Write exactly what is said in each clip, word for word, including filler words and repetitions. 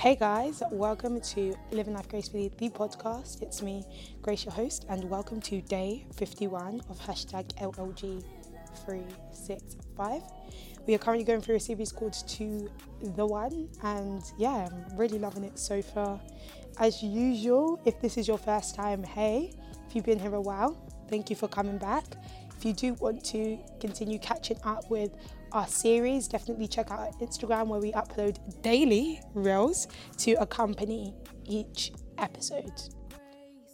Hey guys, welcome to Living Life Gracefully, the podcast. It's me, Grace, your host, and welcome to day fifty-one of hashtag L L G three sixty-five. We are currently going through a series called To The One, and yeah, I'm really loving it so far. As usual, if this is your first time, hey, if you've been here a while, thank you for coming back. If you do want to continue catching up with our series, definitely check out our Instagram where we upload daily reels to accompany each episode.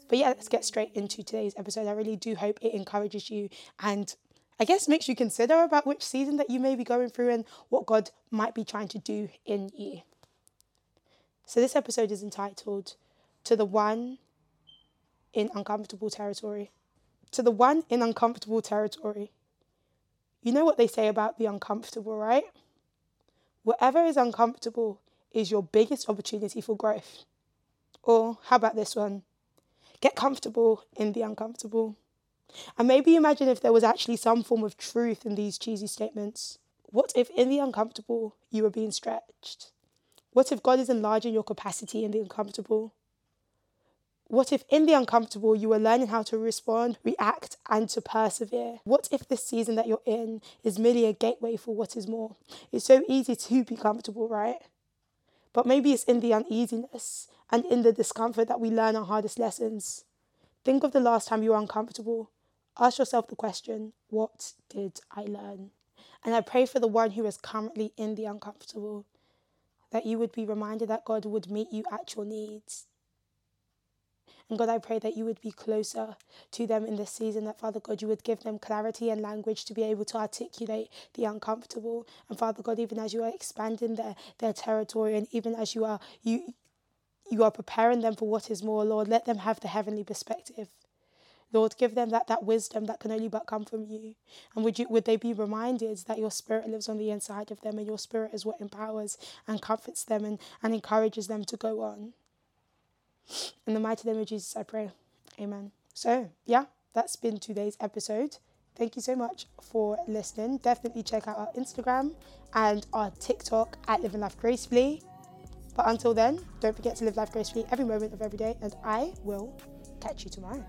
But yeah, let's get straight into today's episode. I really do hope it encourages you and I guess makes you consider about which season that you may be going through and what God might be trying to do in you. So this episode is entitled To the One in Uncomfortable Territory. To the one in uncomfortable territory. You know what they say about the uncomfortable, right? Whatever is uncomfortable is your biggest opportunity for growth. Or how about this one? Get comfortable in the uncomfortable. And maybe imagine if there was actually some form of truth in these cheesy statements. What if in the uncomfortable you were being stretched? What if God is enlarging your capacity in the uncomfortable? What if in the uncomfortable, you are learning how to respond, react, and to persevere? What if this season that you're in is merely a gateway for what is more? It's so easy to be comfortable, right? But maybe it's in the uneasiness and in the discomfort that we learn our hardest lessons. Think of the last time you were uncomfortable. Ask yourself the question, what did I learn? And I pray for the one who is currently in the uncomfortable, that you would be reminded that God would meet you at your needs. And God, I pray that you would be closer to them in this season, that Father God, you would give them clarity and language to be able to articulate the uncomfortable. And Father God, even as you are expanding their, their territory and even as you are you you are preparing them for what is more, Lord, let them have the heavenly perspective. Lord, give them that, that wisdom that can only but come from you. And would you would they be reminded that your spirit lives on the inside of them and your spirit is what empowers and comforts them and, and encourages them to go on. In the mighty name of Jesus, I pray. Amen. So, yeah, that's been today's episode. Thank you so much for listening. Definitely check out our Instagram and our TikTok at Living Life Gracefully. But until then, don't forget to live life gracefully every moment of every day, and I will catch you tomorrow.